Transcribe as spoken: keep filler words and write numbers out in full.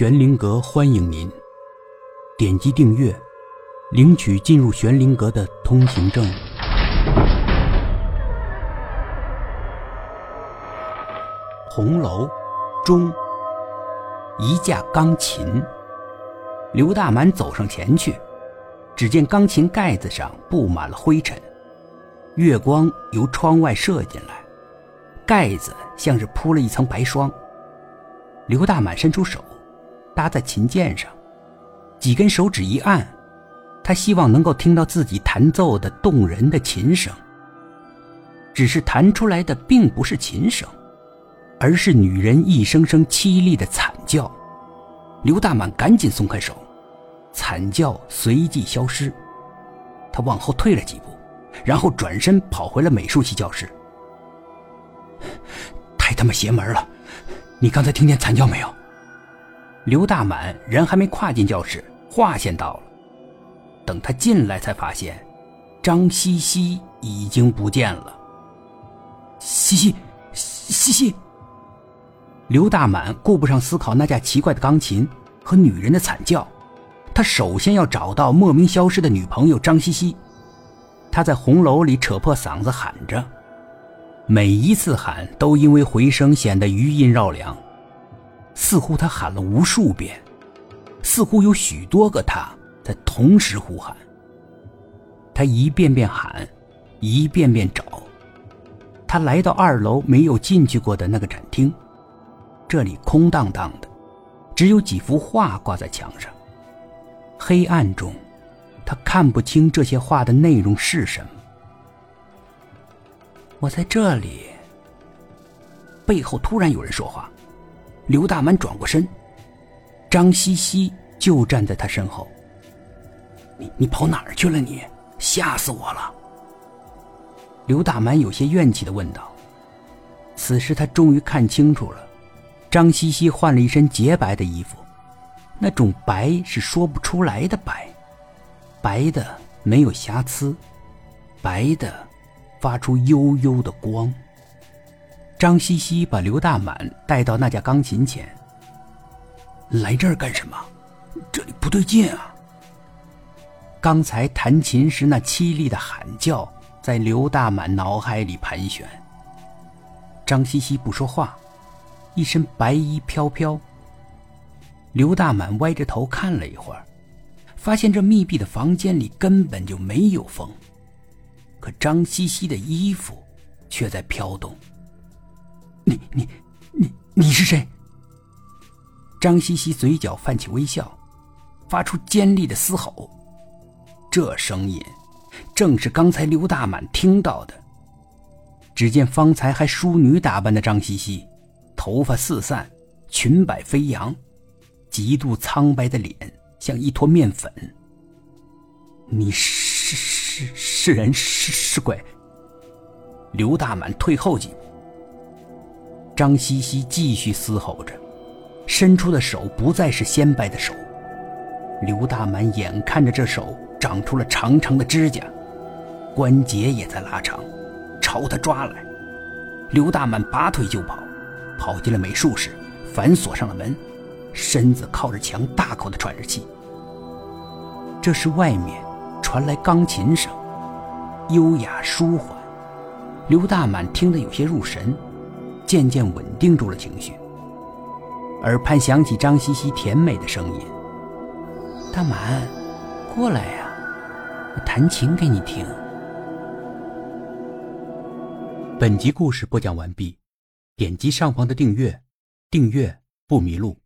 玄灵阁欢迎您，点击订阅，领取进入玄灵阁的通行证。红楼中，一架钢琴。刘大满走上前去，只见钢琴盖子上布满了灰尘，月光由窗外射进来，盖子像是铺了一层白霜。刘大满伸出手搭在琴键上，几根手指一按，他希望能够听到自己弹奏的动人的琴声。只是弹出来的并不是琴声，而是女人一声声凄厉的惨叫。刘大满赶紧松开手，惨叫随即消失。他往后退了几步，然后转身跑回了美术系教室。太他妈邪门了，你刚才听见惨叫没有？刘大满人还没跨进教室，话先到了。等他进来才发现，张西西已经不见了。西西，西西！刘大满顾不上思考那架奇怪的钢琴和女人的惨叫，他首先要找到莫名消失的女朋友张西西。他在红楼里扯破嗓子喊着，每一次喊都因为回声显得余音绕梁，似乎他喊了无数遍，似乎有许多个他在同时呼喊。他一遍遍喊，一遍遍找。他来到二楼没有进去过的那个展厅，这里空荡荡的，只有几幅画挂在墙上。黑暗中，他看不清这些画的内容是什么。我在这里。背后突然有人说话，刘大满转过身，张西西就站在他身后。你你跑哪儿去了你？吓死我了！刘大满有些怨气地问道。此时他终于看清楚了，张西西换了一身洁白的衣服，那种白是说不出来的白，白的没有瑕疵，白的发出幽幽的光。张西西把刘大满带到那架钢琴前。来这儿干什么？这里不对劲啊！刚才弹琴时那凄厉的喊叫在刘大满脑海里盘旋。张西西不说话，一身白衣飘飘。刘大满歪着头看了一会儿，发现这密闭的房间里根本就没有风，可张西西的衣服却在飘动。你你你你是谁？张西西嘴角泛起微笑，发出尖利的嘶吼。这声音正是刚才刘大满听到的。只见方才还淑女打扮的张西西，头发四散，裙摆飞扬，极度苍白的脸像一坨面粉。你是是是人是是鬼？刘大满退后几步。张西西继续嘶吼着，伸出的手不再是鲜白的手。刘大满眼看着这手长出了长长的指甲，关节也在拉长，朝他抓来。刘大满拔腿就跑，跑进了美术室，反锁上了门，身子靠着墙大口地喘着气。这时外面传来钢琴声，优雅舒缓，刘大满听得有些入神，渐渐稳定住了情绪。耳畔响起张西西甜美的声音：大满，过来呀、啊，我弹琴给你听。本集故事播讲完毕，点击上方的订阅，订阅不迷路。